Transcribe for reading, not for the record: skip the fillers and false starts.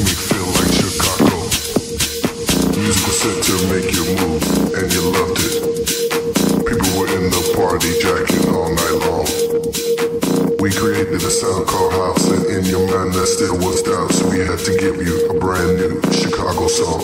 makes me feel like Chicago. Music was set to make you move, and you loved it. People were in the party jacking all night long. We created a sound called house, and in your mind that still was doubt, so we had to give you a brand new Chicago song.